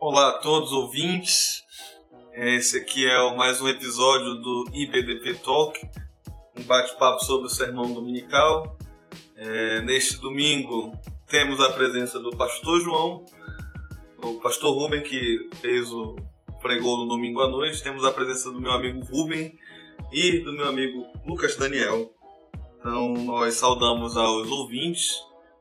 Olá a todos ouvintes, esse aqui é mais um episódio do IBDP Talk, um bate-papo sobre o sermão dominical. Neste domingo temos a presença do Pastor João, o Pastor Rubem que pregou no domingo à noite. Temos a presença do meu amigo Rubem e do meu amigo Lucas Daniel. Então nós saudamos aos ouvintes,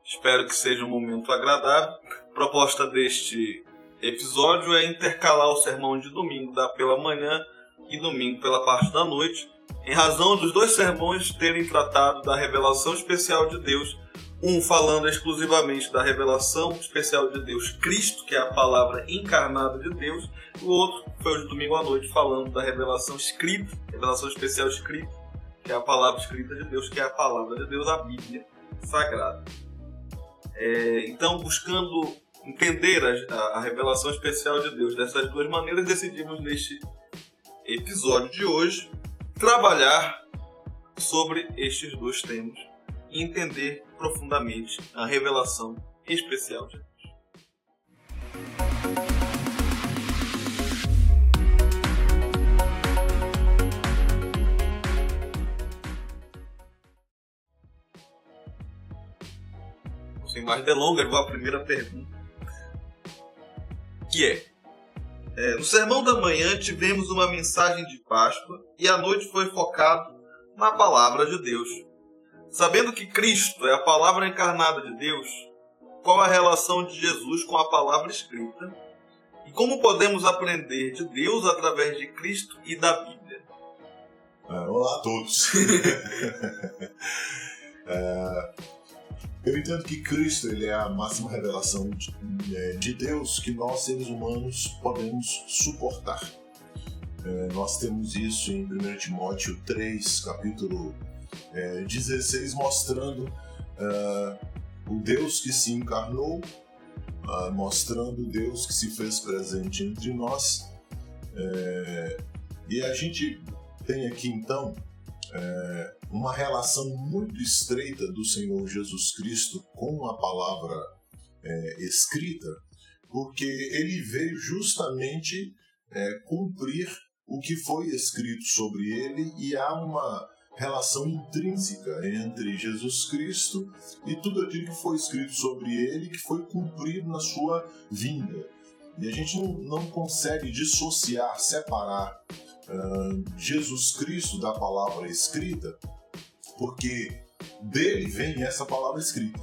espero que seja um momento agradável. A proposta deste episódio é intercalar o sermão de domingo pela manhã e domingo pela parte da noite, em razão dos dois sermões terem tratado da revelação especial de Deus, um falando exclusivamente da revelação especial de Deus, Cristo, que é a palavra encarnada de Deus, o outro foi o domingo à noite falando da revelação escrita, revelação especial escrita, que é a palavra escrita de Deus, que é a palavra de Deus, a Bíblia Sagrada. Então, buscando entender a revelação especial de Deus dessas duas maneiras, decidimos neste episódio de hoje trabalhar sobre estes dois temas e entender profundamente a revelação especial de Deus. Sem mais delongas, vou à primeira pergunta, que é, no sermão da manhã tivemos uma mensagem de Páscoa e à noite foi focado na palavra de Deus. Sabendo que Cristo é a palavra encarnada de Deus, qual a relação de Jesus com a palavra escrita e como podemos aprender de Deus através de Cristo e da Bíblia? Olá a todos! Eu entendo que Cristo ele é a máxima revelação de Deus que nós, seres humanos, podemos suportar. Nós temos isso em 1 Timóteo 3, capítulo 16, mostrando o Deus que se encarnou, mostrando o Deus que se fez presente entre nós. E a gente tem aqui, então, uma relação muito estreita do Senhor Jesus Cristo com a palavra escrita, porque ele veio justamente cumprir o que foi escrito sobre ele, e há uma relação intrínseca entre Jesus Cristo e tudo aquilo que foi escrito sobre ele, que foi cumprido na sua vinda. E a gente não consegue dissociar, separar Jesus Cristo da palavra escrita, porque dele vem essa palavra escrita.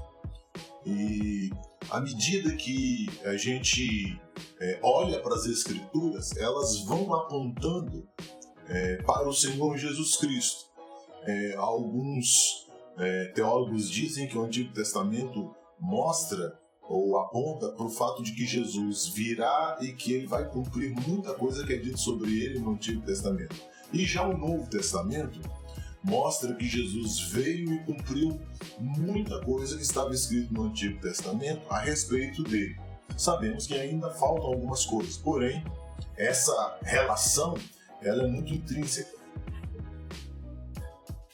E à medida que a gente olha para as Escrituras, elas vão apontando para o Senhor Jesus Cristo. Alguns teólogos dizem que o Antigo Testamento mostra ou aponta para o fato de que Jesus virá e que ele vai cumprir muita coisa que é dito sobre ele no Antigo Testamento. E já o Novo Testamento mostra que Jesus veio e cumpriu muita coisa que estava escrito no Antigo Testamento a respeito dele. Sabemos que ainda faltam algumas coisas, porém, essa relação ela é muito intrínseca.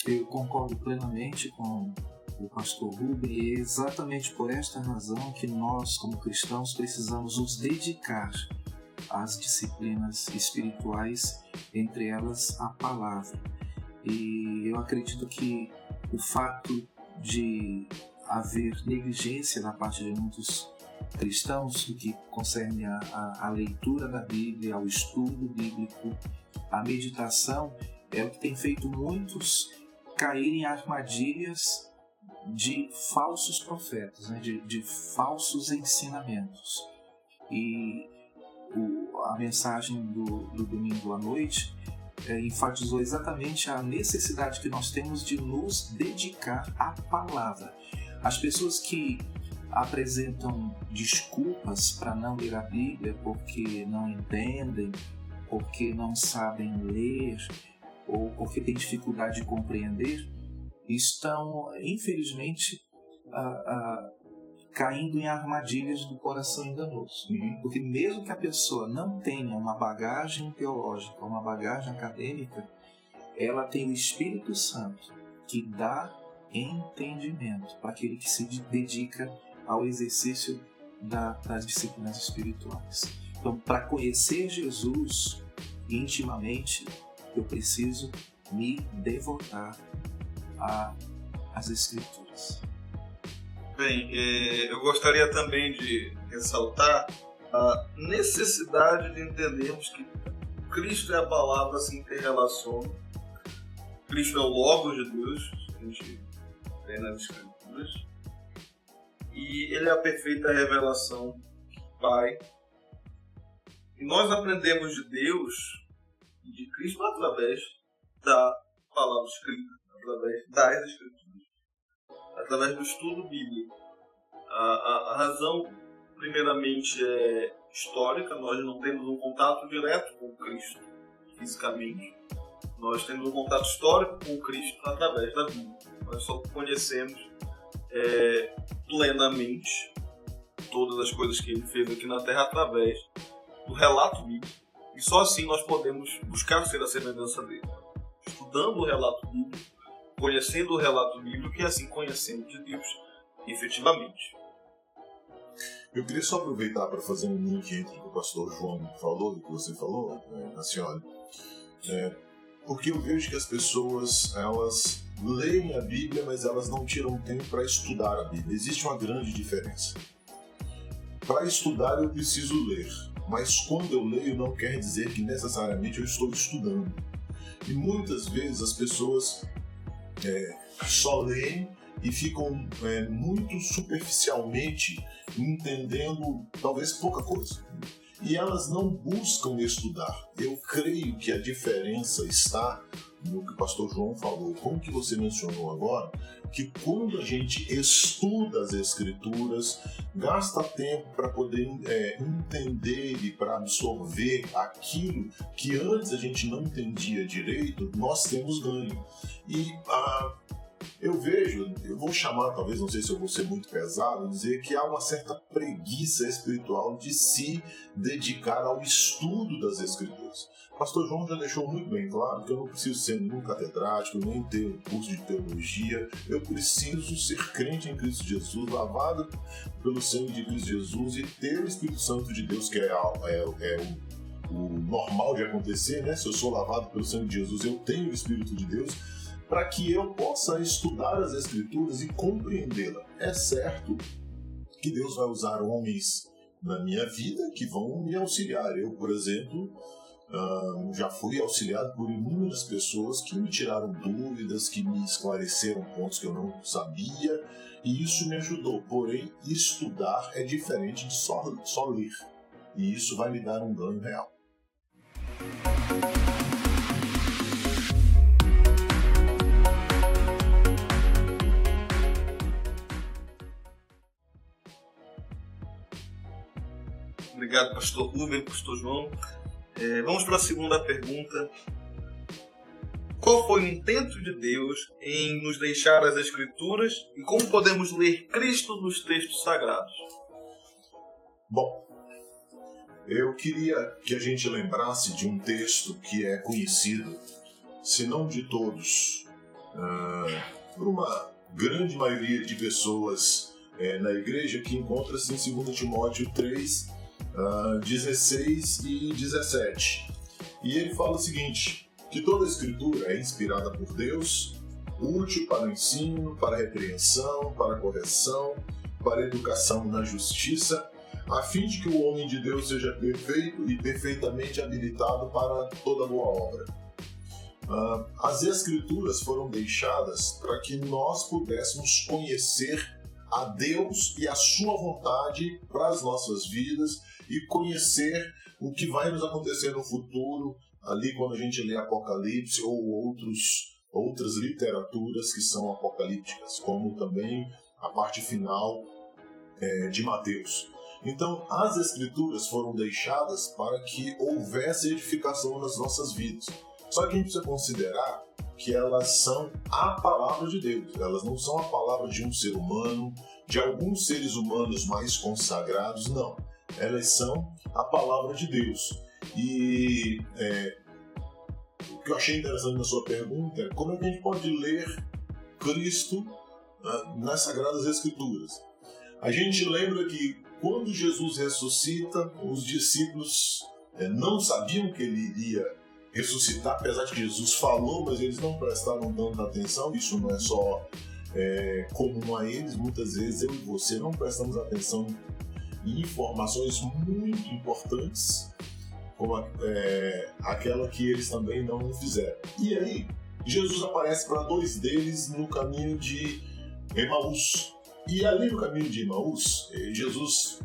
Eu concordo plenamente com o pastor Rubem, e é exatamente por esta razão que nós, como cristãos, precisamos nos dedicar às disciplinas espirituais, entre elas a palavra. E eu acredito que o fato de haver negligência da parte de muitos cristãos no que concerne a leitura da Bíblia, ao estudo bíblico, à meditação, é o que tem feito muitos caírem em armadilhas de falsos profetas, né? de falsos ensinamentos. E a mensagem do domingo à noite enfatizou exatamente a necessidade que nós temos de nos dedicar à palavra. As pessoas que apresentam desculpas para não ler a Bíblia porque não entendem, porque não sabem ler ou porque têm dificuldade de compreender, estão, infelizmente, caindo em armadilhas do coração enganoso. Porque mesmo que a pessoa não tenha uma bagagem teológica, uma bagagem acadêmica, ela tem o Espírito Santo, que dá entendimento para aquele que se dedica ao exercício das disciplinas espirituais. Então, para conhecer Jesus intimamente, eu preciso me devotar às Escrituras. Bem, eu gostaria também de ressaltar a necessidade de entendermos que Cristo é a palavra, se interrelaciona. Cristo é o Logos de Deus, a gente vê nas Escrituras. E ele é a perfeita revelação do Pai. E nós aprendemos de Deus e de Cristo através da palavra escrita, através das Escrituras, através do estudo bíblico. A razão, primeiramente, é histórica. Nós não temos um contato direto com Cristo fisicamente. Nós temos um contato histórico com Cristo através da Bíblia. Nós só conhecemos plenamente todas as coisas que ele fez aqui na Terra através do relato bíblico. E só assim nós podemos buscar ser a semelhança dele. Estudando o relato bíblico, conhecendo o relato bíblico e assim conhecendo de Deus efetivamente. Eu queria só aproveitar para fazer um link entre o que o pastor João falou e o que você falou, a senhora. Porque eu vejo que as pessoas, elas leem a Bíblia, mas elas não tiram tempo para estudar a Bíblia. Existe uma grande diferença. Para estudar eu preciso ler, mas quando eu leio não quer dizer que necessariamente eu estou estudando. E muitas vezes as pessoas só leem e ficam muito superficialmente entendendo talvez pouca coisa. E elas não buscam estudar. Eu creio que a diferença está no que o pastor João falou, como que você mencionou agora, que quando a gente estuda as Escrituras, gasta tempo para poder entender e para absorver aquilo que antes a gente não entendia direito, nós temos ganho. E eu vejo, eu vou chamar, talvez, não sei se eu vou ser muito pesado, dizer que há uma certa preguiça espiritual de se dedicar ao estudo das Escrituras. O pastor João já deixou muito bem claro que eu não preciso ser nenhum catedrático, nem ter um curso de teologia, eu preciso ser crente em Cristo Jesus, lavado pelo sangue de Cristo Jesus e ter o Espírito Santo de Deus, que é o normal de acontecer, né? Se eu sou lavado pelo sangue de Jesus, eu tenho o Espírito de Deus, para que eu possa estudar as Escrituras e compreendê-la. É certo que Deus vai usar homens na minha vida que vão me auxiliar. Eu, por exemplo, já fui auxiliado por inúmeras pessoas que me tiraram dúvidas, que me esclareceram pontos que eu não sabia, e isso me ajudou. Porém, estudar é diferente de só ler, e isso vai me dar um ganho real. Obrigado, pastor Rubem, pastor João. Vamos para a segunda pergunta. Qual foi o intento de Deus em nos deixar as Escrituras e como podemos ler Cristo nos textos sagrados? Bom, eu queria que a gente lembrasse de um texto que é conhecido, se não de todos, por uma grande maioria de pessoas na igreja, que encontra-se em 2 Timóteo 3, 16 e 17, e ele fala o seguinte: que toda a Escritura é inspirada por Deus, útil para o ensino, para a repreensão, para a correção, para a educação na justiça, a fim de que o homem de Deus seja perfeito e perfeitamente habilitado para toda boa obra. As Escrituras foram deixadas para que nós pudéssemos conhecer a Deus e a sua vontade para as nossas vidas e conhecer o que vai nos acontecer no futuro, ali quando a gente lê Apocalipse ou outras literaturas que são apocalípticas, como também a parte final de Mateus. Então, as Escrituras foram deixadas para que houvesse edificação nas nossas vidas. Só que a gente precisa considerar que elas são a palavra de Deus, elas não são a palavra de um ser humano, de alguns seres humanos mais consagrados, não. Elas são a palavra de Deus. E o que eu achei interessante na sua pergunta é como é que a gente pode ler Cristo nas Sagradas Escrituras. A gente lembra que Quando Jesus ressuscita, os discípulos não sabiam que ele iria ressuscitar, apesar de que Jesus falou, mas eles não prestavam tanta atenção. Isso não é só comum a eles, muitas vezes eu e você não prestamos atenção em informações muito importantes, como aquela que eles também não fizeram. E aí, Jesus aparece para dois deles no caminho de Emmaus. E ali no caminho de Emmaus, Jesus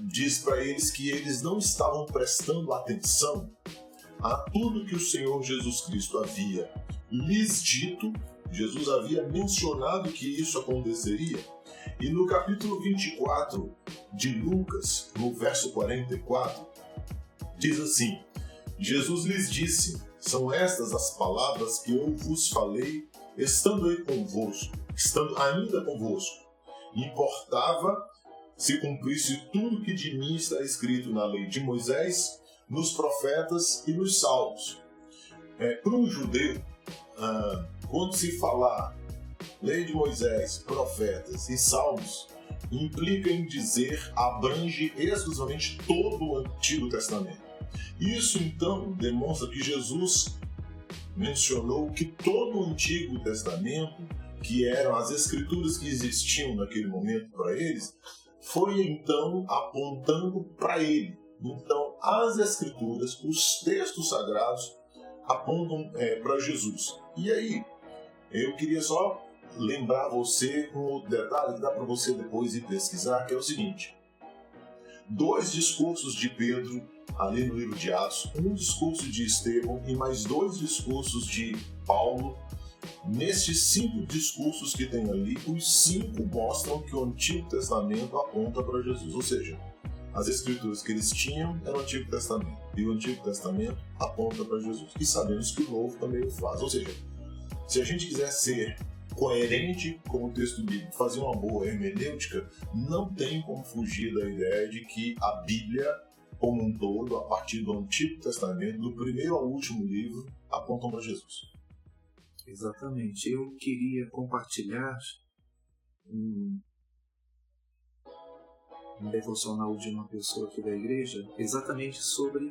diz para eles que eles não estavam prestando atenção a tudo que o Senhor Jesus Cristo havia lhes dito. Jesus havia mencionado que isso aconteceria. E no capítulo 24 de Lucas, no verso 44, diz assim: Jesus lhes disse, são estas as palavras que eu vos falei, estando ainda convosco. Importava se cumprisse tudo que de mim está escrito na Lei de Moisés, nos profetas e nos Salmos. Para um judeu, quando se falar Lei de Moisés, profetas e Salmos, implica em dizer, abrange exclusivamente todo o Antigo Testamento. Isso, então, demonstra que Jesus mencionou que todo o Antigo Testamento, que eram as Escrituras que existiam naquele momento para eles, foi, então, apontando para ele. Então, as Escrituras, os textos sagrados, apontam para Jesus. E aí, eu queria só lembrar você um outro detalhe que dá para você depois ir pesquisar, que é o seguinte: dois discursos de Pedro ali no livro de Atos, um discurso de Estevão e mais dois discursos de Paulo. Nestes cinco discursos que tem ali, os cinco mostram que o Antigo Testamento aponta para Jesus, ou seja, as escrituras que eles tinham eram o Antigo Testamento, e o Antigo Testamento aponta para Jesus. E sabemos que o Novo também o faz, ou seja, se a gente quiser ser coerente com o texto bíblico, fazer uma boa hermenêutica, não tem como fugir da ideia de que a Bíblia, como um todo, a partir do Antigo Testamento, do primeiro ao último livro, apontam para Jesus. Exatamente. Eu queria compartilhar um devocional de uma pessoa aqui da igreja, exatamente sobre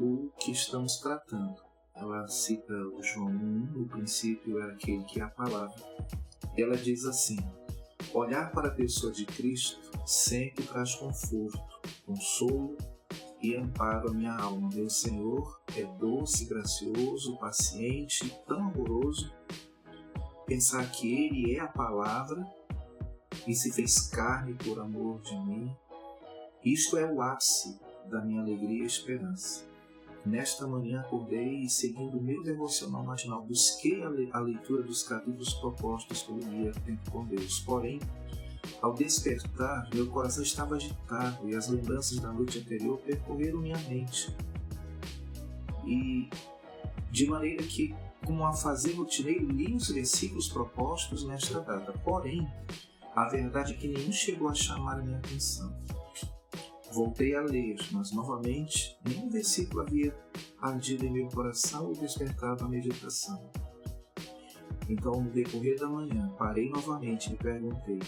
o que estamos tratando. Ela cita o João 1, o princípio era aquele que é a palavra. Ela diz assim: olhar para a pessoa de Cristo sempre traz conforto, consolo e amparo à minha alma. Meu Senhor é doce, gracioso, paciente, tão amoroso. Pensar que Ele é a palavra e se fez carne por amor de mim, isto é o ápice da minha alegria e esperança. Nesta manhã acordei e, seguindo o meu devocional matinal, busquei a leitura dos capítulos propostos pelo guia Tempo com Deus. Porém, ao despertar, meu coração estava agitado e as lembranças da noite anterior percorreram minha mente. E, de maneira que, como a fazer rotineiro, li os versículos propostos nesta data. Porém, a verdade é que nenhum chegou a chamar a minha atenção. Voltei a ler, mas novamente nenhum versículo havia ardido em meu coração ou despertado a meditação. Então, no decorrer da manhã, parei novamente e me perguntei: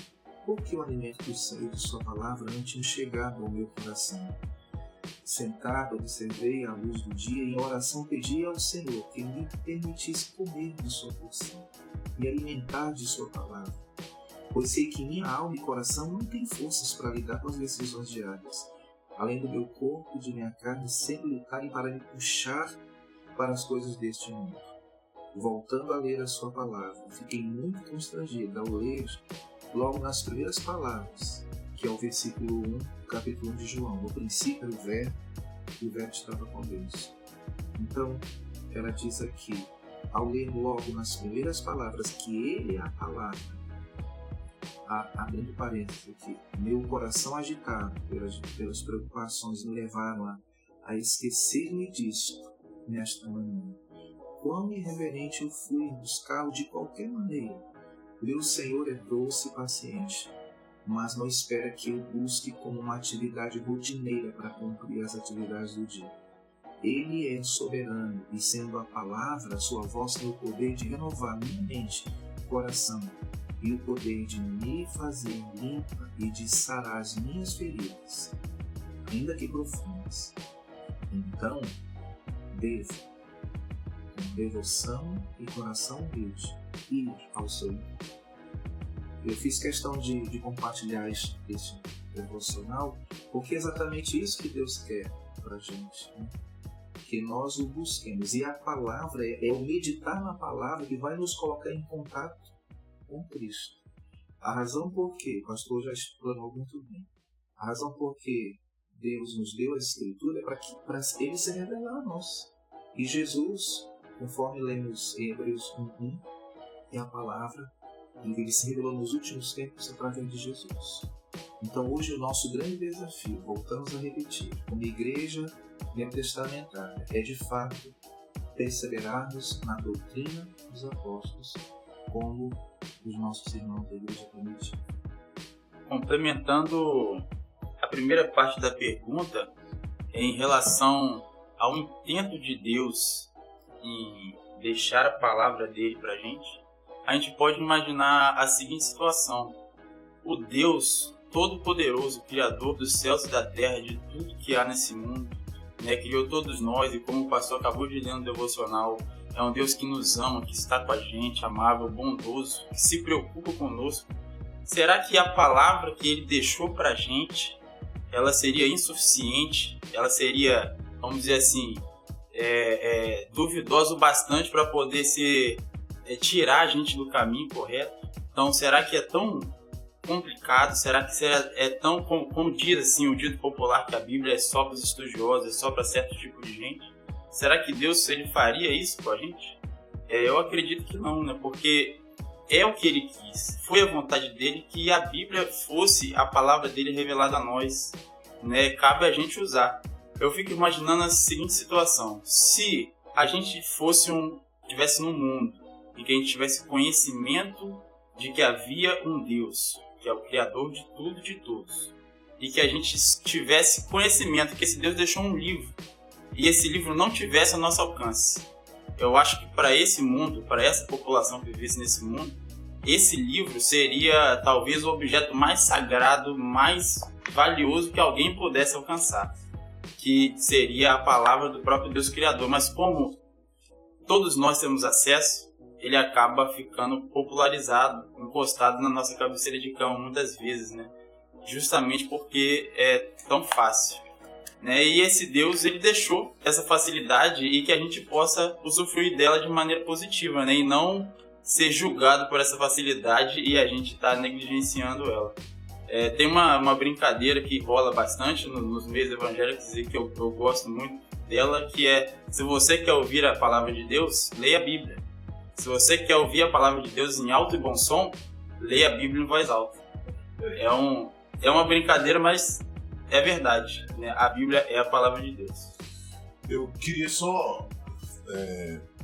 por que o alimento que saiu de sua palavra não tinha chegado ao meu coração? Sentado, observei a luz do dia e em oração pedi ao Senhor que me permitisse comer de sua porção, me alimentar de sua palavra, pois sei que minha alma e coração não têm forças para lidar com as decisões diárias, além do meu corpo e de minha carne sempre lutarem para me puxar para as coisas deste mundo. Voltando a ler a sua palavra, fiquei muito constrangido ao ler logo nas primeiras palavras, que é o versículo 1 do capítulo 1 de João. No princípio era o Verbo, e o Verbo estava com Deus. Então, ela diz aqui, ao ler logo nas primeiras palavras que Ele é a palavra, abrindo parênteses aqui, meu coração agitado pelas preocupações me levaram a esquecer-me disto nesta manhã. Quão irreverente eu fui em buscá-lo de qualquer maneira. Meu Senhor é doce e paciente, mas não espera que eu busque como uma atividade rotineira para cumprir as atividades do dia. Ele é soberano e, sendo a palavra, sua voz tem o poder de renovar minha mente, coração e o poder de me fazer limpa e de sarar as minhas feridas, ainda que profundas. Então, devo, com devoção e coração humilde, ir ao seu encontro. Eu fiz questão de compartilhar este devocional, porque é exatamente isso que Deus quer para a gente, né? Que nós o busquemos. E a palavra, é o meditar na palavra que vai nos colocar em contato com Cristo. A razão por quê, o pastor já explanou muito bem, a razão por que Deus nos deu a Escritura é para Ele se revelar a nós. E Jesus, conforme lemos em Hebreus 1:1, é a palavra, e Ele se revelou nos últimos tempos através de Jesus. Então hoje o nosso grande desafio, voltamos a repetir, como igreja neotestamentária, é de fato perseverarmos na doutrina dos apóstolos, como os nossos irmãos da igreja primitiva. Complementando a primeira parte da pergunta, em relação ao intento de Deus em deixar a palavra dele para a gente pode imaginar a seguinte situação: o Deus Todo-Poderoso, Criador dos céus e da terra, de tudo que há nesse mundo, né, criou todos nós, e como o pastor acabou de ler no devocional, é um Deus que nos ama, que está com a gente, amável, bondoso, que se preocupa conosco. Será que a palavra que ele deixou para a gente, ela seria insuficiente? Ela seria, vamos dizer assim, duvidosa o bastante para poder tirar a gente do caminho correto? Então, será que é tão complicado? Será que é tão, como diz assim, o dito popular, que a Bíblia é só para os estudiosos, é só para certo tipo de gente? Será que Deus, ele faria isso com a gente? Eu acredito que não, né? Porque é o que ele quis, foi a vontade dele que a Bíblia fosse a palavra dele revelada a nós, né? Cabe a gente usar. Eu fico imaginando a seguinte situação: se a gente tivesse no mundo e que a gente tivesse conhecimento de que havia um Deus, que é o Criador de tudo e de todos, e que a gente tivesse conhecimento que esse Deus deixou um livro, e esse livro não tivesse ao nosso alcance, eu acho que para esse mundo, para essa população que vivesse nesse mundo, esse livro seria talvez o objeto mais sagrado, mais valioso que alguém pudesse alcançar, que seria a palavra do próprio Deus Criador. Mas como todos nós temos acesso, ele acaba ficando popularizado, encostado na nossa cabeceira de cama muitas vezes, né? Justamente porque é tão fácil, né? E esse Deus, ele deixou essa facilidade, e que a gente possa usufruir dela de maneira positiva, né? E não ser julgado por essa facilidade e a gente estar negligenciando ela. Tem uma brincadeira que rola bastante nos meios evangélicos, e que eu gosto muito dela, que é: se você quer ouvir a palavra de Deus, leia a Bíblia. Se você quer ouvir a palavra de Deus em alto e bom som, leia a Bíblia em voz alta. É uma brincadeira, mas é verdade, né? A Bíblia é a palavra de Deus. Eu queria só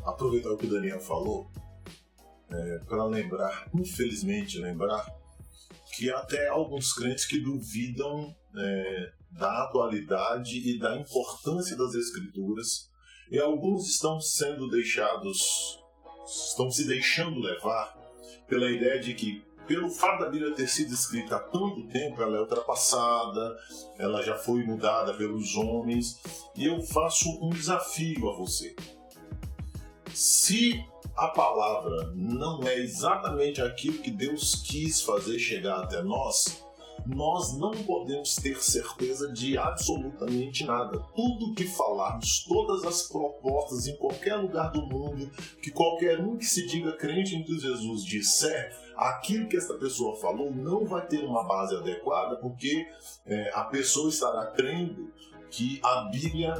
aproveitar o que o Daniel falou para lembrar, infelizmente lembrar, que há até alguns crentes que duvidam da atualidade e da importância das Escrituras, e alguns estão se deixando levar pela ideia de que, pelo fato da Bíblia ter sido escrita há tanto tempo, ela é ultrapassada, ela já foi mudada pelos homens. E eu faço um desafio a você: se a palavra não é exatamente aquilo que Deus quis fazer chegar até nós não podemos ter certeza de absolutamente nada. Tudo que falarmos, todas as propostas em qualquer lugar do mundo, que qualquer um que se diga crente em Cristo Jesus disser, aquilo que essa pessoa falou não vai ter uma base adequada, porque a pessoa estará crendo que a Bíblia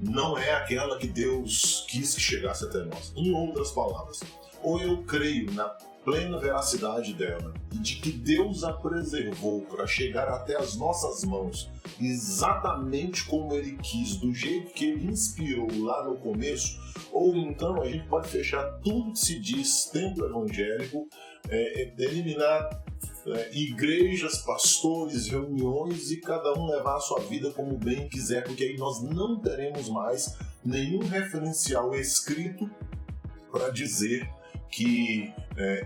não é aquela que Deus quis que chegasse até nós. Em outras palavras, ou eu creio na plena veracidade dela, e de que Deus a preservou para chegar até as nossas mãos exatamente como Ele quis, do jeito que Ele inspirou lá no começo, ou então a gente pode fechar tudo que se diz templo evangélico, eliminar igrejas, pastores, reuniões, e cada um levar a sua vida como bem quiser, porque aí nós não teremos mais nenhum referencial escrito para dizer que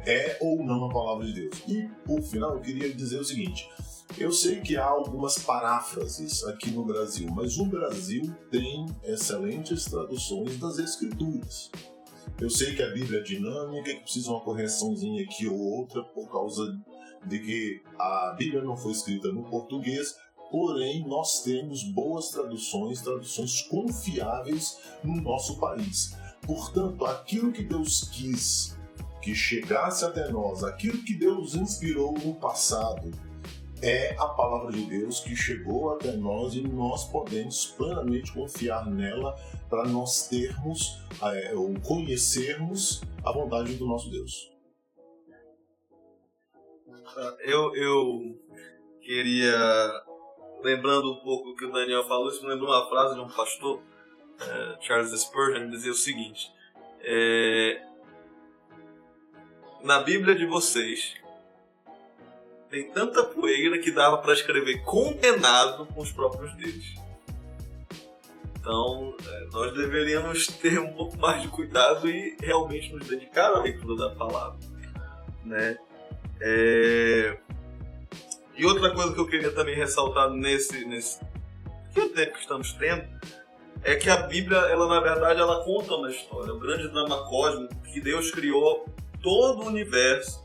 é ou não a palavra de Deus. E, por final, eu queria dizer o seguinte: eu sei que há algumas paráfrases aqui no Brasil, mas o Brasil tem excelentes traduções das Escrituras. Eu sei que a Bíblia é dinâmica, que precisa uma correçãozinha aqui ou outra, por causa de que a Bíblia não foi escrita no português, porém nós temos boas traduções, traduções confiáveis no nosso país. Portanto, aquilo que Deus quis que chegasse até nós, aquilo que Deus inspirou no passado, é a palavra de Deus que chegou até nós e nós podemos plenamente confiar nela para nós termos ou conhecermos a vontade do nosso Deus. Eu queria, lembrando um pouco o que o Daniel falou, isso me lembrou uma frase de um pastor, Charles Spurgeon, dizia o seguinte: na Bíblia de vocês tem tanta poeira que dava para escrever condenado com os próprios dedos. Então, nós deveríamos ter um pouco mais de cuidado e realmente nos dedicar à leitura da palavra, né? E outra coisa que eu queria também ressaltar nesse pequeno tempo que estamos tendo é que a Bíblia, ela, na verdade, ela conta uma história, o grande drama cósmico que Deus criou todo o universo,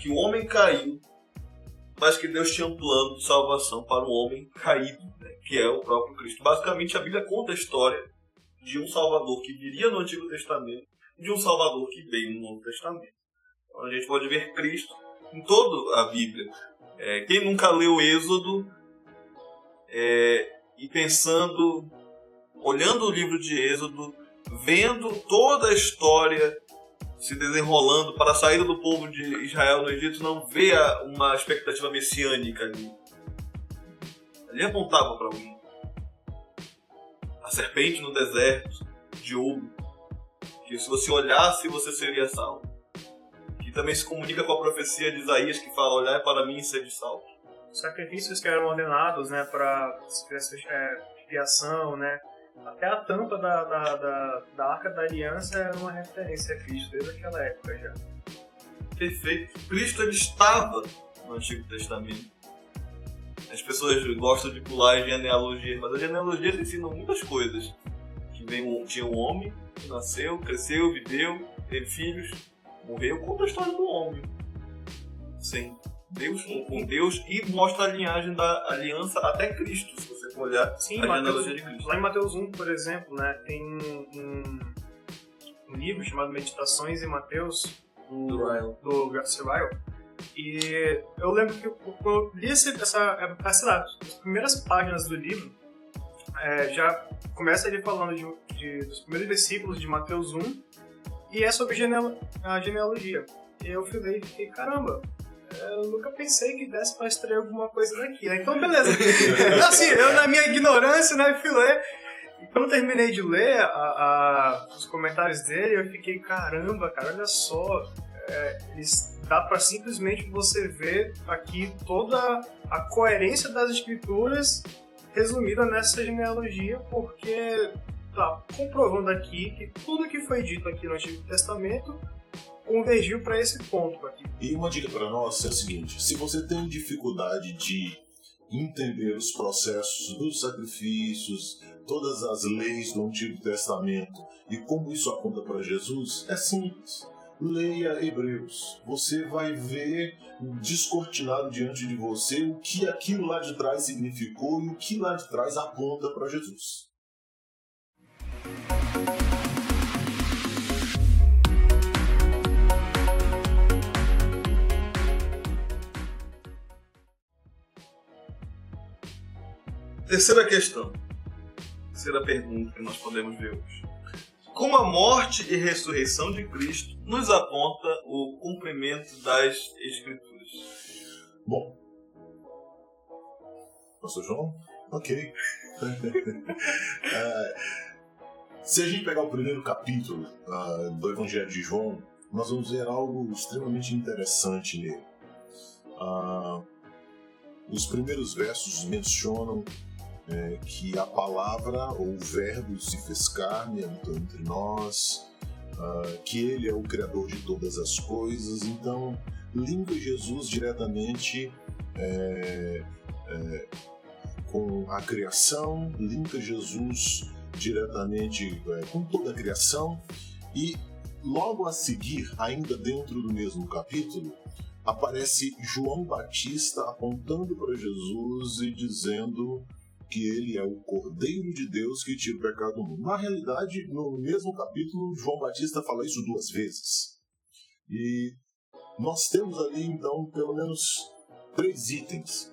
que o homem caiu, mas que Deus tinha um plano de salvação para o homem caído, né, que é o próprio Cristo. Basicamente, a Bíblia conta a história de um Salvador que viria no Antigo Testamento e de um Salvador que veio no Novo Testamento. Então, a gente pode ver Cristo em toda a Bíblia. Quem nunca leu Êxodo e pensando, olhando o livro de Êxodo, vendo toda a história se desenrolando para a saída do povo de Israel no Egito, não vê uma expectativa messiânica ali. Ali apontava para alguém. A serpente no deserto de ouro, que se você olhasse, você seria salvo. Que também se comunica com a profecia de Isaías, que fala: olhar para mim e ser de salvo. Sacrifícios que eram ordenados, né, para criação, né? Até a tampa da Arca da Aliança era uma referência a Cristo desde aquela época já. Perfeito. Cristo, ele estava no Antigo Testamento. As pessoas gostam de pular as genealogias, mas as genealogias ensinam muitas coisas. Que tinha um homem, que nasceu, cresceu, viveu, teve filhos, morreu. Conta a história do homem. Sim. Deus com Deus, e mostra a linhagem da aliança até Cristo, se você for olhar. Sim, a genealogia de Cristo. Lá em Mateus 1, por exemplo, né, tem um livro chamado Meditações em Mateus, do Ryle. E eu lembro que quando eu li as primeiras páginas do livro, já começa ele falando dos primeiros versículos de Mateus 1, e é sobre a genealogia. E eu fiquei, caramba, eu nunca pensei que desse pra extrair alguma coisa daqui, né? Então, beleza. Assim, eu, na minha ignorância, né, fui ler. E quando eu terminei de ler os comentários dele, eu fiquei, caramba, cara, olha só. Dá pra simplesmente você ver aqui toda a coerência das escrituras resumida nessa genealogia, porque tá comprovando aqui que tudo que foi dito aqui no Antigo Testamento convergiu para esse ponto aqui. E uma dica para nós é o seguinte: se você tem dificuldade de entender os processos dos sacrifícios, todas as leis do Antigo Testamento e como isso aponta para Jesus, é simples. Leia Hebreus. Você vai ver descortinado diante de você o que aquilo lá de trás significou e o que lá de trás aponta para Jesus. Terceira questão, terceira pergunta que nós podemos ver hoje: como a morte e ressurreição de Cristo nos aponta o cumprimento das Escrituras? Bom, Pastor João? Ok. Se a gente pegar o primeiro capítulo do Evangelho de João, nós vamos ver algo extremamente interessante nele. Os primeiros versos mencionam que a palavra ou o verbo se fez carne, habitou entre nós, que Ele é o Criador de todas as coisas. Então, linka Jesus diretamente com a criação, linka Jesus diretamente com toda a criação, e logo a seguir, ainda dentro do mesmo capítulo, aparece João Batista apontando para Jesus e dizendo que ele é o Cordeiro de Deus que tira o pecado do mundo. Na realidade, no mesmo capítulo, João Batista fala isso 2 vezes. E nós temos ali, então, pelo menos 3 itens.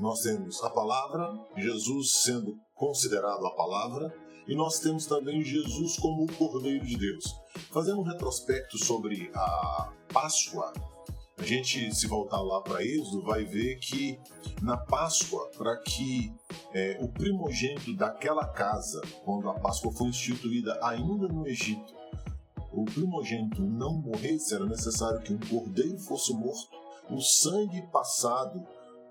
Nós temos a palavra, Jesus sendo considerado a palavra, e nós temos também Jesus como o Cordeiro de Deus. Fazendo um retrospecto sobre a Páscoa, a gente, se voltar lá para Êxodo, vai ver que na Páscoa, para que o primogênito daquela casa, quando a Páscoa foi instituída ainda no Egito, o primogênito não morresse, era necessário que um cordeiro fosse morto, o sangue passado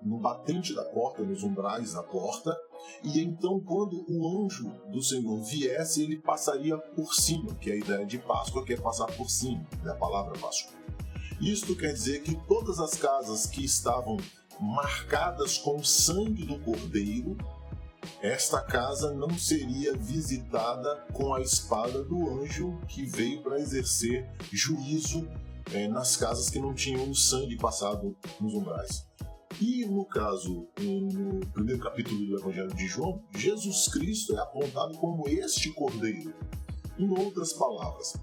no batente da porta, nos umbrais da porta, e então quando o anjo do Senhor viesse, ele passaria por cima, que é a ideia de Páscoa, que é passar por cima, da palavra Páscoa. Isto quer dizer que todas as casas que estavam marcadas com o sangue do cordeiro, esta casa não seria visitada com a espada do anjo que veio para exercer juízo nas casas que não tinham o sangue passado nos umbrais. E no caso, no primeiro capítulo do Evangelho de João, Jesus Cristo é apontado como este cordeiro. Em outras palavras,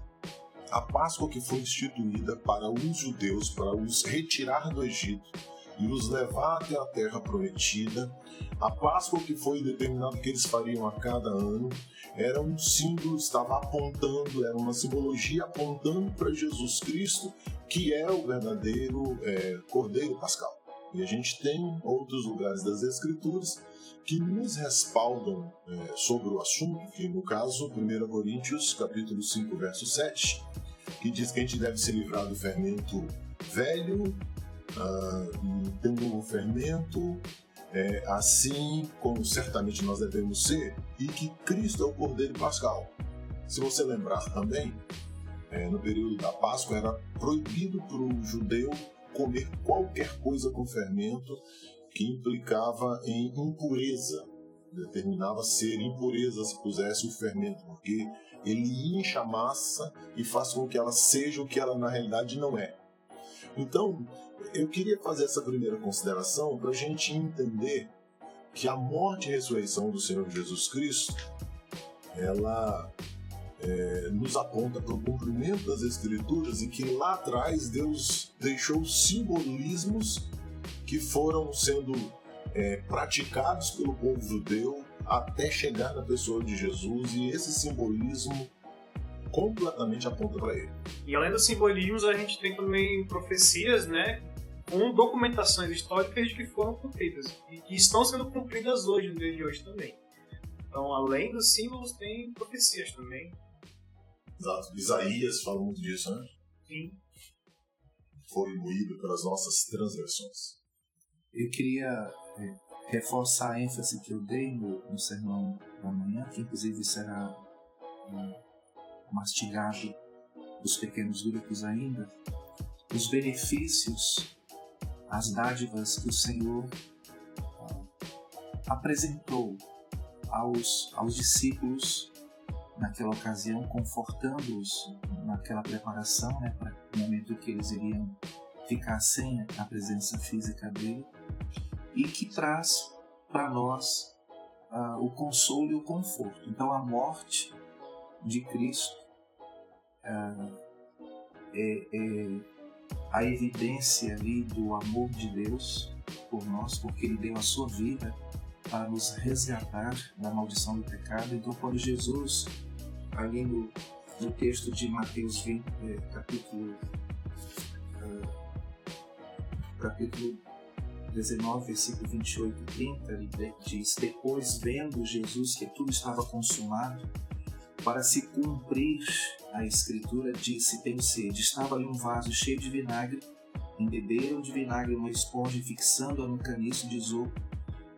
a Páscoa que foi instituída para os judeus, para os retirar do Egito e os levar até a Terra Prometida, a Páscoa que foi determinado que eles fariam a cada ano, era um símbolo, estava apontando, era uma simbologia apontando para Jesus Cristo, que é o verdadeiro Cordeiro Pascal. E a gente tem outros lugares das Escrituras que nos respaldam sobre o assunto, que no caso, 1 Coríntios, capítulo 5, verso 7, que diz que a gente deve se livrar do fermento velho, tendo um fermento, assim como certamente nós devemos ser, e que Cristo é o Cordeiro Pascal. Se você lembrar também, no período da Páscoa era proibido para o judeu comer qualquer coisa com fermento que implicava em impureza, determinava ser impureza se pusesse o fermento, porque ele incha a massa e faz com que ela seja o que ela na realidade não é. Então, eu queria fazer essa primeira consideração para a gente entender que a morte e ressurreição do Senhor Jesus Cristo, ela nos aponta para o cumprimento das Escrituras, e que lá atrás Deus deixou simbolismos que foram sendo praticados pelo povo judeu até chegar na pessoa de Jesus, e esse simbolismo completamente aponta para ele. E além dos simbolismos, a gente tem também profecias, né, com documentações históricas que foram cumpridas e que estão sendo cumpridas hoje, no dia de hoje também. Então, além dos símbolos, tem profecias também. Exato. Isaías fala muito disso, né? Sim. Foi moído pelas nossas transgressões. Eu queria reforçar a ênfase que eu dei no sermão da manhã, que inclusive será mastigado nos pequenos grupos ainda, os benefícios, as dádivas que o Senhor apresentou aos discípulos naquela ocasião, confortando-os naquela preparação, né, para o momento que eles iriam ficar sem a presença física dele, e que traz para nós o consolo e o conforto. Então, a morte de Cristo é a evidência ali do amor de Deus por nós, porque ele deu a sua vida para nos resgatar da maldição do pecado. Então, quando Jesus, ali no texto de Mateus 20, capítulo 19, versículo 28 e 30, ele diz: depois, vendo Jesus que tudo estava consumado, para se cumprir a escritura, disse: tenho sede. Estava ali um vaso cheio de vinagre, embeberam de vinagre uma esponja, fixando-a num caniço de isopo,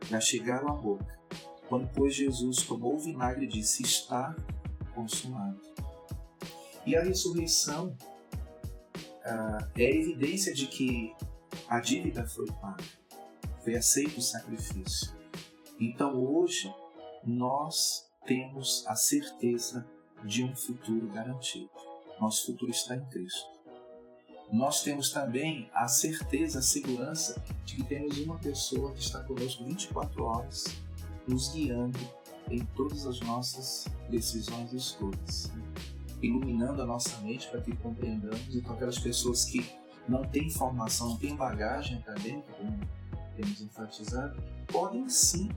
já chegaram à boca. Quando, pois, Jesus tomou o vinagre, disse: está consumado. E a ressurreição é a evidência de que a dívida foi paga, foi aceito o sacrifício. Então hoje nós temos a certeza de um futuro garantido. Nosso futuro está em Cristo. Nós temos também a certeza, a segurança de que temos uma pessoa que está conosco 24 horas, nos guiando em todas as nossas decisões e escolhas, iluminando a nossa mente para que compreendamos. Então, aquelas pessoas que não têm formação, não têm bagagem acadêmica, como temos enfatizado, podem sim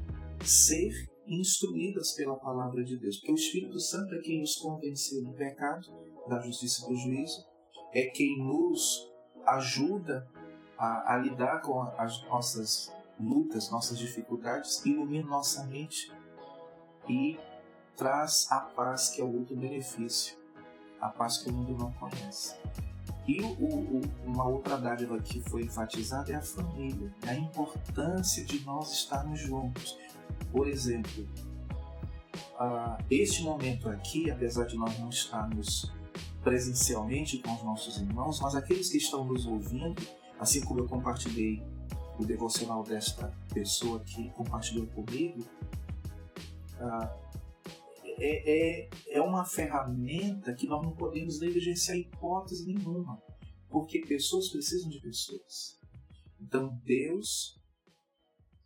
ser instruídas pela palavra de Deus, porque o Espírito Santo é quem nos convenceu do pecado, da justiça e do juízo, é quem nos ajuda a lidar com as nossas lutas, nossas dificuldades, ilumina nossa mente e traz a paz, que é o outro benefício, a paz que o mundo não conhece. E uma outra dádiva que foi enfatizada é a família, a importância de nós estarmos juntos. Por exemplo, este momento aqui, apesar de nós não estarmos presencialmente com os nossos irmãos, mas aqueles que estão nos ouvindo, assim como eu compartilhei o devocional desta pessoa que compartilhou comigo, é uma ferramenta que nós não podemos negligenciar hipótese nenhuma, porque pessoas precisam de pessoas. Então Deus,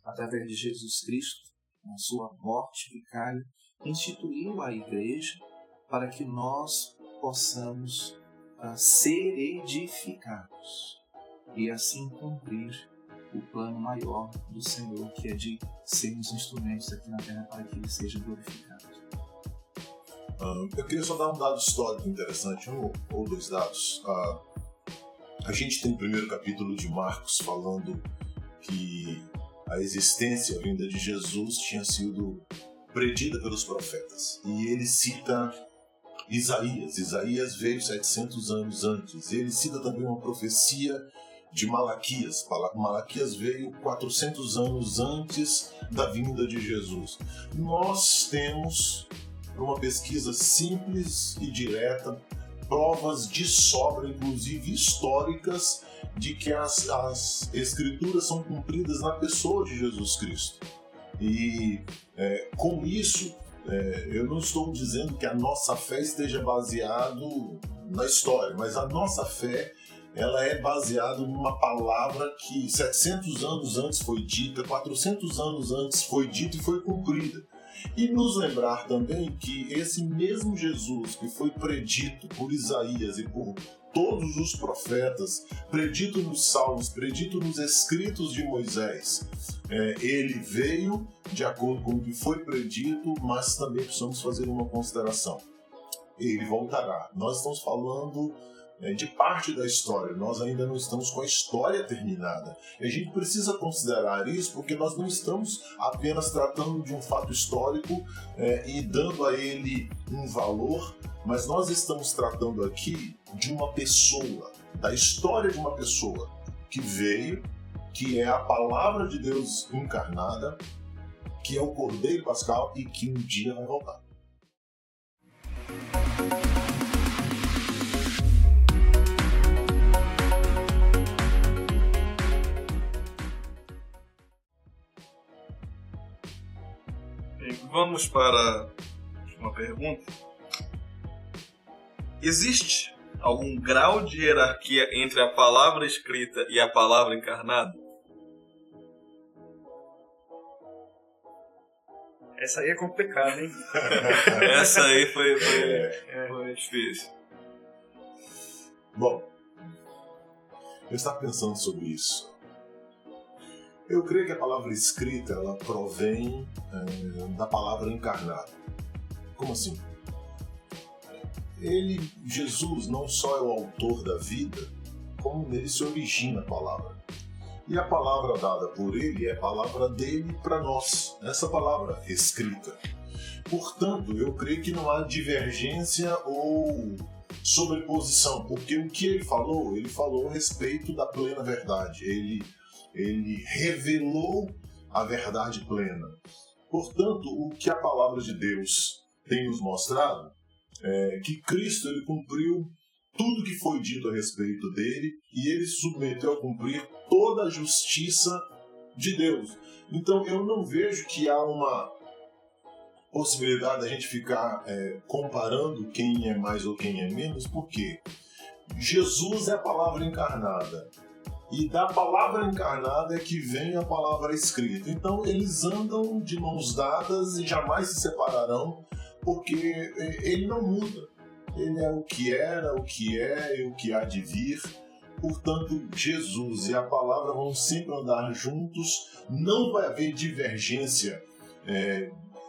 através de Jesus Cristo, na sua morte vicária, instituiu a igreja para que nós possamos ser edificados e assim cumprir o plano maior do Senhor, que é de sermos instrumentos aqui na terra para que ele seja glorificado. Eu queria só dar um dado histórico interessante, um ou dois dados. A gente tem o primeiro capítulo de Marcos falando que a existência, a vinda de Jesus tinha sido predita pelos profetas. E ele cita Isaías veio 700 anos antes. Ele cita também uma profecia de Malaquias. Malaquias veio 400 anos antes da vinda de Jesus. Nós temos, uma pesquisa simples e direta, provas de sobra, inclusive históricas, de que as Escrituras são cumpridas na pessoa de Jesus Cristo. E com isso, eu não estou dizendo que a nossa fé esteja baseada na história, mas a nossa fé ela é baseada numa palavra que 700 anos antes foi dita, 400 anos antes foi dita e foi cumprida. E nos lembrar também que esse mesmo Jesus que foi predito por Isaías e por todos os profetas, predito nos Salmos, predito nos escritos de Moisés, ele veio de acordo com o que foi predito, mas também precisamos fazer uma consideração. Ele voltará. Nós estamos falando de parte da história, nós ainda não estamos com a história terminada. E a gente precisa considerar isso porque nós não estamos apenas tratando de um fato histórico e dando a ele um valor, mas nós estamos tratando aqui de uma pessoa, da história de uma pessoa que veio, que é a palavra de Deus encarnada, que é o Cordeiro Pascal e que um dia vai voltar. Vamos para uma pergunta. Existe algum grau de hierarquia entre a palavra escrita e a palavra encarnada? Essa aí é complicada, hein? Essa aí foi difícil. Bom, eu estava pensando sobre isso. Eu creio que a palavra escrita, ela provém da palavra encarnada. Como assim? Jesus não só é o autor da vida, como nele se origina a palavra. E a palavra dada por ele é a palavra dele para nós, essa palavra escrita. Portanto, eu creio que não há divergência ou sobreposição, porque o que ele falou a respeito da plena verdade. Ele revelou a verdade plena. Portanto, o que a palavra de Deus tem nos mostrado que Cristo ele cumpriu tudo que foi dito a respeito dele e ele se submeteu a cumprir toda a justiça de Deus. Então eu não vejo que há uma possibilidade da gente ficar comparando quem é mais ou quem é menos, porque Jesus é a palavra encarnada e da palavra encarnada é que vem a palavra escrita. Então eles andam de mãos dadas e jamais se separarão, porque ele não muda. Ele é o que era, o que é e o que há de vir. Portanto, Jesus e a palavra vão sempre andar juntos, não vai haver divergência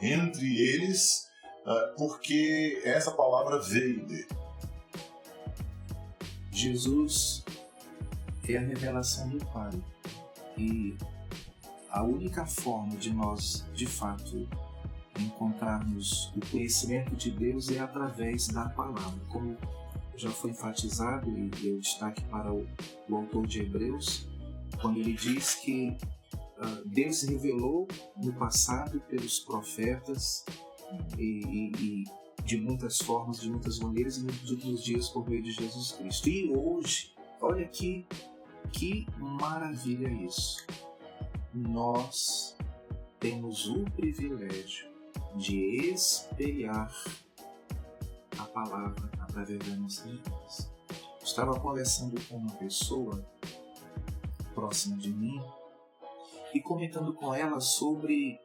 entre eles, porque essa palavra veio dele. Jesus é a revelação do Pai e a única forma de nós, de fato, encontrarmos o conhecimento de Deus é através da palavra. Como já foi enfatizado, e eu destaque para o autor de Hebreus, quando ele diz que Deus revelou no passado pelos profetas e de muitas formas, de muitas maneiras, e nos últimos dias por meio de Jesus Cristo. E hoje, olha que maravilha isso! Nós temos o privilégio de espelhar a palavra através das nossas vidas. Estava conversando com uma pessoa próxima de mim e comentando com ela sobre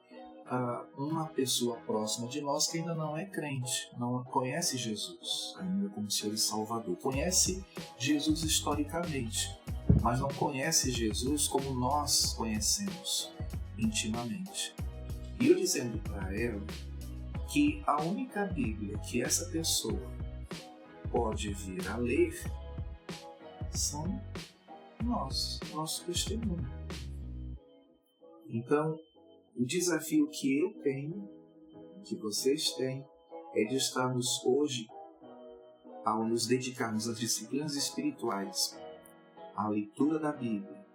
uma pessoa próxima de nós que ainda não é crente, não conhece Jesus ainda como Senhor e Salvador. Conhece Jesus historicamente, mas não conhece Jesus como nós conhecemos intimamente. E eu dizendo para ela que a única Bíblia que essa pessoa pode vir a ler são nós, nosso testemunho. Então, o desafio que eu tenho, que vocês têm, é de estarmos hoje, ao nos dedicarmos às disciplinas espirituais, à leitura da Bíblia,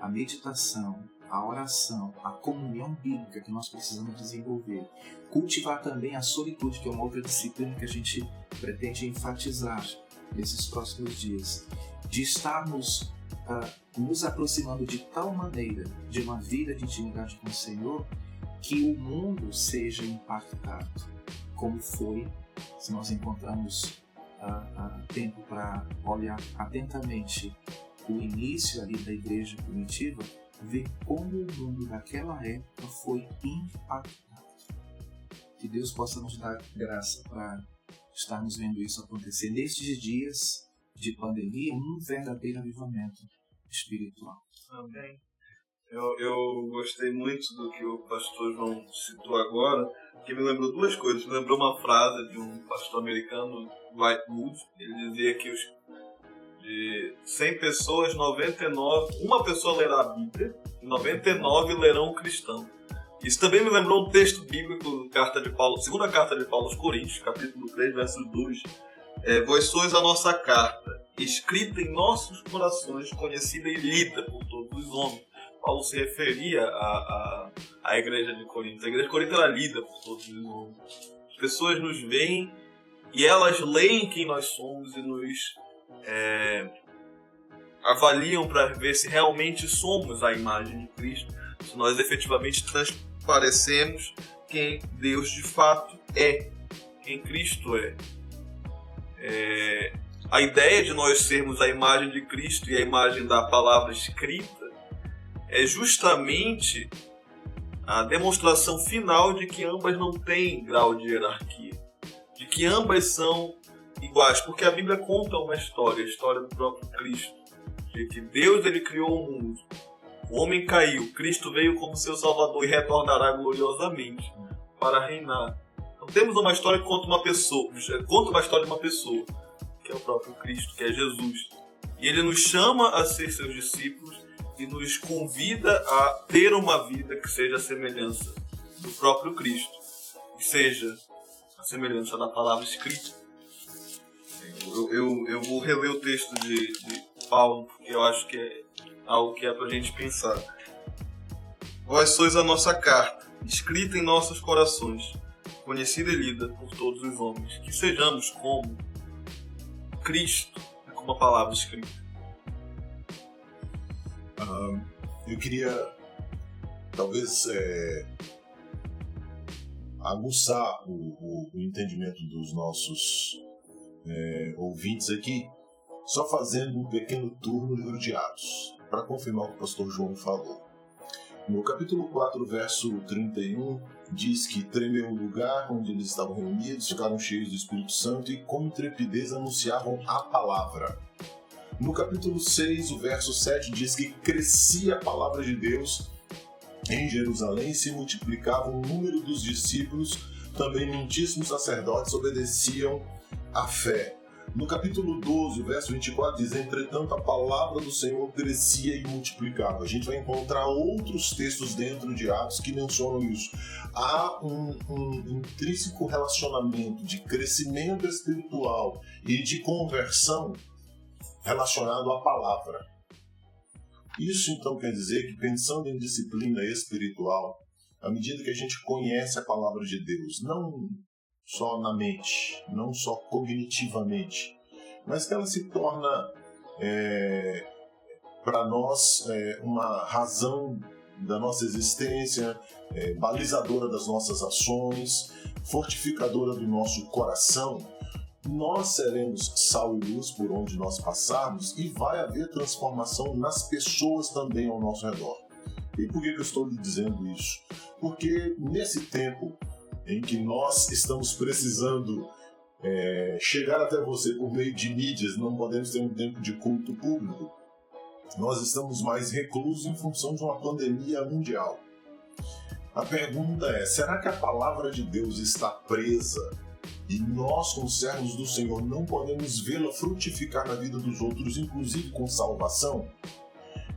à meditação, a oração, a comunhão bíblica que nós precisamos desenvolver. Cultivar também a solitude, que é uma outra disciplina que a gente pretende enfatizar nesses próximos dias. De estarmos nos aproximando de tal maneira de uma vida de intimidade com o Senhor que o mundo seja impactado, como foi se nós encontramos tempo para olhar atentamente o início ali da igreja primitiva, ver como o mundo daquela época foi impactado. Que Deus possa nos dar graça para estarmos vendo isso acontecer nestes dias de pandemia, um verdadeiro avivamento espiritual. Amém. Eu gostei muito do que o pastor João citou agora, que me lembrou duas coisas. Me lembrou uma frase de um pastor americano, Whitewood, ele dizia que de 100 pessoas, 99, uma pessoa lerá a Bíblia e 99 lerão o cristão. Isso também me lembrou um texto bíblico, carta de Paulo, segunda carta de Paulo aos Coríntios, capítulo 3, verso 2. Vós sois a nossa carta, escrita em nossos corações, conhecida e lida por todos os homens. Paulo se referia à igreja de Corinto. A igreja de Corinto era lida por todos os homens. As pessoas nos veem e elas leem quem nós somos e nos avaliam para ver se realmente somos a imagem de Cristo, se nós efetivamente transparecemos quem Deus de fato é, quem Cristo é. A ideia de nós sermos a imagem de Cristo e a imagem da palavra escrita é justamente a demonstração final de que ambas não têm grau de hierarquia, de que ambas são iguais, porque a Bíblia conta uma história, a história do próprio Cristo, de que Deus ele criou o mundo, o homem caiu, Cristo veio como seu salvador e retornará gloriosamente para reinar. Então temos uma história que conta uma história de uma pessoa, que é o próprio Cristo, que é Jesus, e ele nos chama a ser seus discípulos e nos convida a ter uma vida que seja a semelhança do próprio Cristo, que seja a semelhança da palavra escrita. Eu vou reler o texto de Paulo, porque eu acho que é algo que é para a gente pensar. Vós sois a nossa carta, escrita em nossos corações, conhecida e lida por todos os homens, que sejamos como Cristo, como a palavra escrita. Eu queria, talvez, aguçar o entendimento dos nossos ouvintes aqui, só fazendo um pequeno tour no livro de Atos, para confirmar o que o pastor João falou. No capítulo 4, verso 31, diz que tremeu o lugar onde eles estavam reunidos, ficaram cheios do Espírito Santo e com intrepidez anunciavam a palavra. No capítulo 6, o verso 7 diz que crescia a palavra de Deus em Jerusalém, se multiplicava o número dos discípulos, também muitíssimos sacerdotes obedeciam à fé. No capítulo 12, verso 24, diz: entretanto, a palavra do Senhor crescia e multiplicava. A gente vai encontrar outros textos dentro de Atos que mencionam isso. Há um intrínseco relacionamento de crescimento espiritual e de conversão relacionado à palavra. Isso, então, quer dizer que, pensando em disciplina espiritual, à medida que a gente conhece a palavra de Deus, não só na mente, não só cognitivamente, mas que ela se torna, para nós, uma razão da nossa existência, balizadora das nossas ações, fortificadora do nosso coração, nós seremos sal e luz por onde nós passarmos e vai haver transformação nas pessoas também ao nosso redor. E por que eu estou lhe dizendo isso? Porque nesse tempo em que nós estamos precisando chegar até você por meio de mídias, não podemos ter um tempo de culto público, nós estamos mais reclusos em função de uma pandemia mundial. A pergunta é, será que a palavra de Deus está presa e nós, como servos do Senhor, não podemos vê-la frutificar na vida dos outros, inclusive com salvação?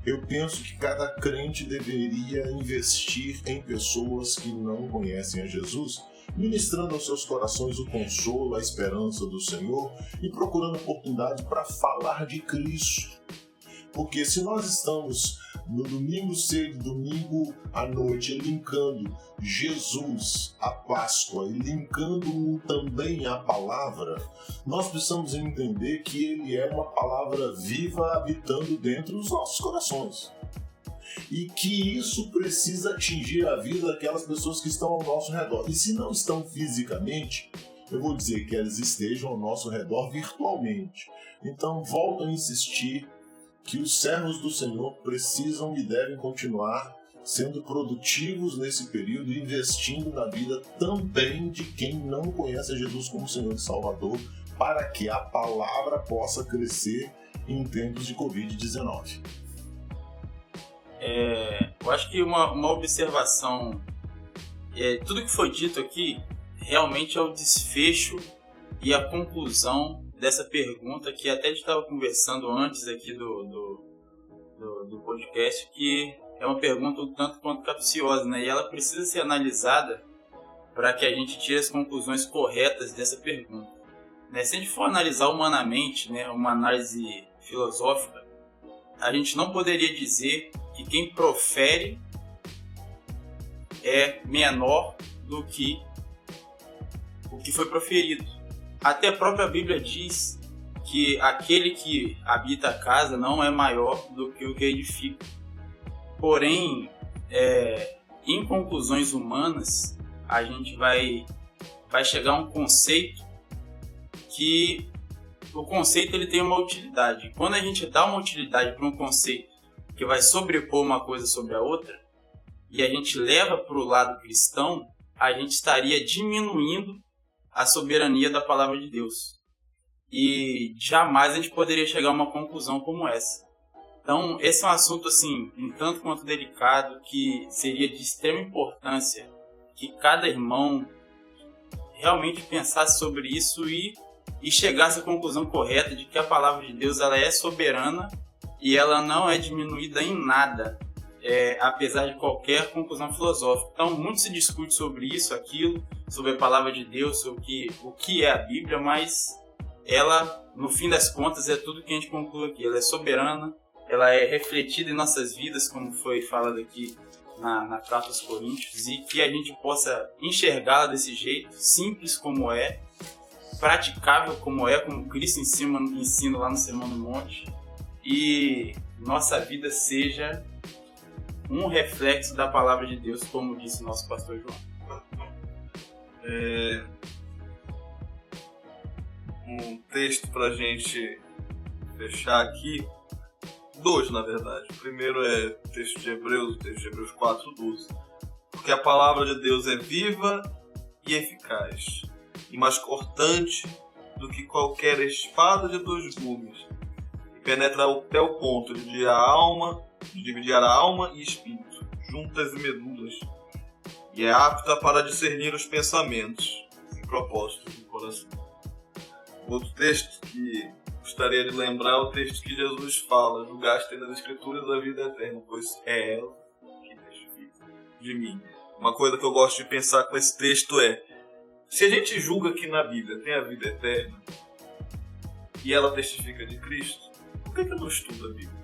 Eu penso que cada crente deveria investir em pessoas que não conhecem a Jesus, ministrando aos seus corações o consolo, a esperança do Senhor e procurando oportunidade para falar de Cristo. Porque se nós estamos no domingo cedo, domingo à noite, linkando Jesus à Páscoa e linkando também à palavra, nós precisamos entender que ele é uma palavra viva habitando dentro dos nossos corações. E que isso precisa atingir a vida daquelas pessoas que estão ao nosso redor. E se não estão fisicamente, eu vou dizer que elas estejam ao nosso redor virtualmente. Então, volto a insistir que os servos do Senhor precisam e devem continuar sendo produtivos nesse período, investindo na vida também de quem não conhece a Jesus como Senhor e Salvador, para que a palavra possa crescer em tempos de Covid-19. Eu acho que uma observação, tudo que foi dito aqui realmente é o desfecho e a conclusão dessa pergunta que até a gente estava conversando antes aqui do podcast, que é uma pergunta um tanto quanto capciosa, né? E ela precisa ser analisada para que a gente tire as conclusões corretas dessa pergunta, né? Se a gente for analisar humanamente, né, uma análise filosófica, a gente não poderia dizer que quem profere é menor do que o que foi proferido. Até a própria Bíblia diz que aquele que habita a casa não é maior do que o que edifica. Porém, em conclusões humanas, a gente vai chegar a um conceito que o conceito ele tem uma utilidade. Quando a gente dá uma utilidade para um conceito que vai sobrepor uma coisa sobre a outra e a gente leva para o lado cristão, a gente estaria diminuindo a soberania da palavra de Deus. E jamais a gente poderia chegar a uma conclusão como essa. Então, esse é um assunto, assim, um tanto quanto delicado, que seria de extrema importância que cada irmão realmente pensasse sobre isso e chegasse à conclusão correta de que a palavra de Deus ela é soberana e ela não é diminuída em nada, apesar de qualquer conclusão filosófica. Então, muito se discute sobre isso, aquilo, sobre a palavra de Deus, sobre o que é a Bíblia, mas ela, no fim das contas, é tudo que a gente conclui aqui. Ela é soberana, ela é refletida em nossas vidas, como foi falado aqui na carta aos Coríntios, e que a gente possa enxergá-la desse jeito, simples como é, praticável como é, como Cristo ensina lá no Sermão do Monte, e nossa vida seja um reflexo da Palavra de Deus, como disse o nosso pastor João. Um texto para a gente fechar aqui, dois na verdade. O primeiro é o texto de Hebreus, o texto de Hebreus 4:12. Porque a palavra de Deus é viva e eficaz, e mais cortante do que qualquer espada de dois gumes, e penetra até o ponto de dividir a alma e espírito, juntas e medulas, e é apta para discernir os pensamentos e propósitos do coração. Outro texto que gostaria de lembrar é o texto que Jesus fala: julgaste nas Escrituras a vida eterna, pois é ela que testifica de mim. Uma coisa que eu gosto de pensar com esse texto é: se a gente julga que na Bíblia tem a vida eterna e ela testifica de Cristo, por que eu não estudo a Bíblia?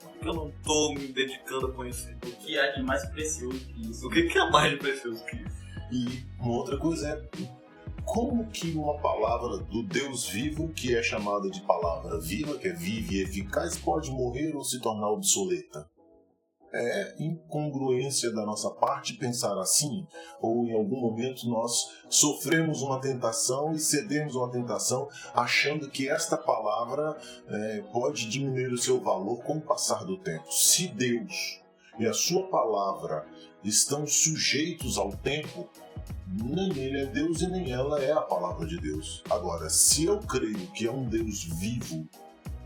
Por que eu não estou me dedicando a conhecer? O que há de mais precioso que isso? O que é mais precioso que isso? E uma outra coisa é: como que uma palavra do Deus vivo, que é chamada de palavra viva, que é viva e eficaz, pode morrer ou se tornar obsoleta? É incongruência da nossa parte pensar assim, ou em algum momento nós sofremos uma tentação e cedemos uma tentação achando que esta palavra pode diminuir o seu valor com o passar do tempo. Se Deus e a sua palavra estão sujeitos ao tempo, nem ele é Deus e nem ela é a palavra de Deus. Agora, se eu creio que é um Deus vivo,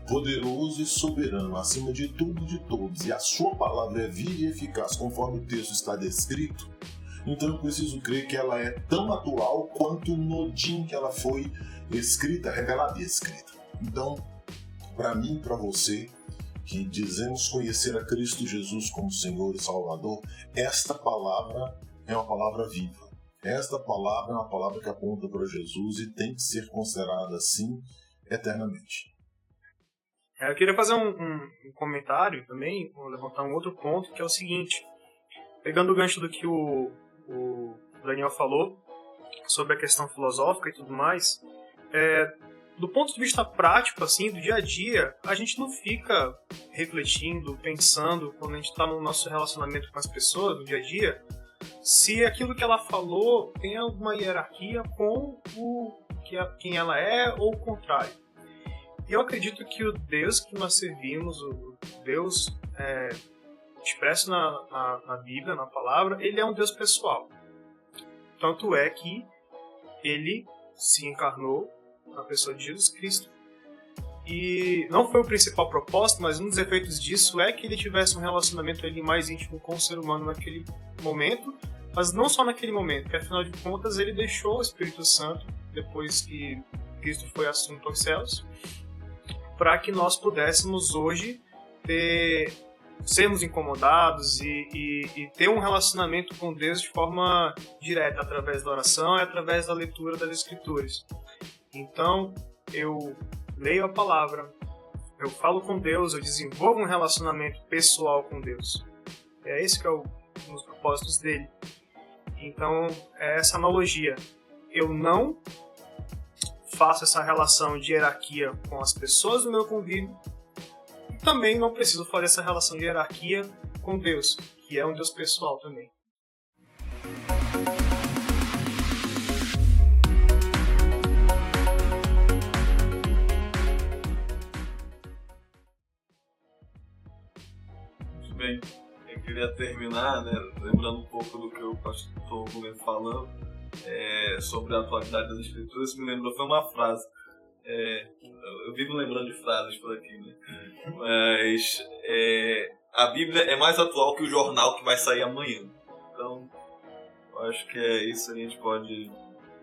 poderoso e soberano, acima de tudo e de todos, e a sua palavra é viva e eficaz, conforme o texto está descrito, então eu preciso crer que ela é tão atual quanto no dia em que ela foi escrita, revelada e escrita. Então, para mim e para você, que dizemos conhecer a Cristo Jesus como Senhor e Salvador, esta palavra é uma palavra viva. Esta palavra é uma palavra que aponta para Jesus e tem que ser considerada assim eternamente. Eu queria fazer um comentário também, vou levantar um outro ponto, que é o seguinte: pegando o gancho do que o Daniel falou sobre a questão filosófica e tudo mais, do ponto de vista prático, assim, do dia a dia, a gente não fica refletindo, pensando, quando a gente está no nosso relacionamento com as pessoas, no dia a dia, se aquilo que ela falou tem alguma hierarquia com quem ela é ou o contrário. Eu acredito que o Deus que nós servimos, o Deus expresso na Bíblia, na palavra, ele é um Deus pessoal. Tanto é que ele se encarnou na pessoa de Jesus Cristo. E não foi o principal propósito, mas um dos efeitos disso é que ele tivesse um relacionamento ali mais íntimo com o ser humano naquele momento, mas não só naquele momento, porque afinal de contas ele deixou o Espírito Santo, depois que Cristo foi assunto aos céus, para que nós pudéssemos hoje sermos incomodados e ter um relacionamento com Deus de forma direta, através da oração e através da leitura das Escrituras. Então, eu leio a palavra, eu falo com Deus, eu desenvolvo um relacionamento pessoal com Deus. É esse que é um dos propósitos dele. Então, é essa analogia. Eu não faço essa relação de hierarquia com as pessoas do meu convívio, e também não preciso fazer essa relação de hierarquia com Deus, que é um Deus pessoal também. Bem, eu queria terminar, lembrando um pouco do que o pastor Rubem falou sobre a atualidade das Escrituras. Isso me lembrou, foi uma frase, eu vivo lembrando de frases por aqui, mas a Bíblia é mais atual que o jornal que vai sair amanhã. Então, eu acho que é isso, a gente pode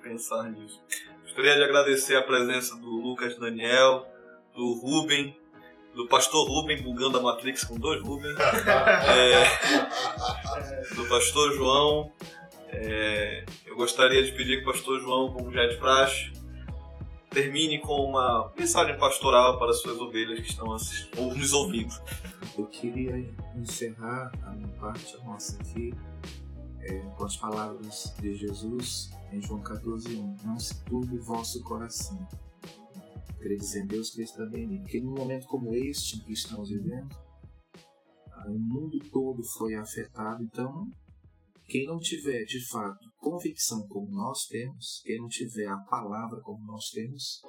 pensar nisso. Gostaria de agradecer a presença do Lucas Daniel, do Rubem, do pastor Rubem, bugando a Matrix com dois Rubens, do pastor João. Eu gostaria de pedir que o pastor João, como já é de praxe, termine com uma mensagem pastoral para as suas ovelhas que estão ou nos ouvindo. Eu queria encerrar a minha parte, a nossa aqui, com as palavras de Jesus em João 14:1. Não se turbe o vosso coração. Credes em Deus, credes também em mim. Porque num momento como este que estamos vivendo, o mundo todo foi afetado. Então, quem não tiver de fato convicção como nós temos, quem não tiver a palavra como nós temos,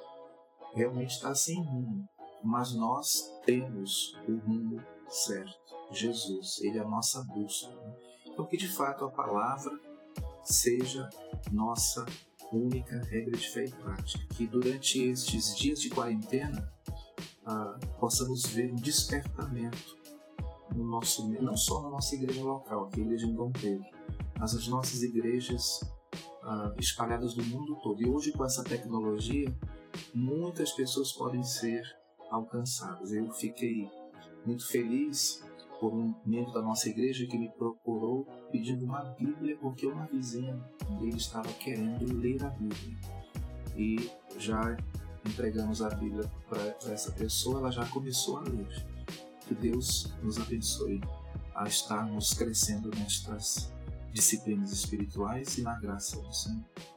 realmente está sem rumo. Mas nós temos o rumo certo. Jesus, Ele é a nossa bússola. Então que de fato a palavra seja nossa única regra de fé e prática. Que durante estes dias de quarentena possamos ver um despertamento no nosso meio, não só na nossa igreja local, que é a igreja em Dom Pedro, mas as nossas igrejas espalhadas no mundo todo. E hoje, com essa tecnologia, muitas pessoas podem ser alcançadas. Eu fiquei muito feliz por um membro da nossa igreja que me procurou pedindo uma Bíblia, porque uma vizinha dele estava querendo ler a Bíblia. E já entregamos a Bíblia para essa pessoa, ela já começou a ler. Que Deus nos abençoe a estarmos crescendo nestas disciplinas espirituais e na graça do Senhor.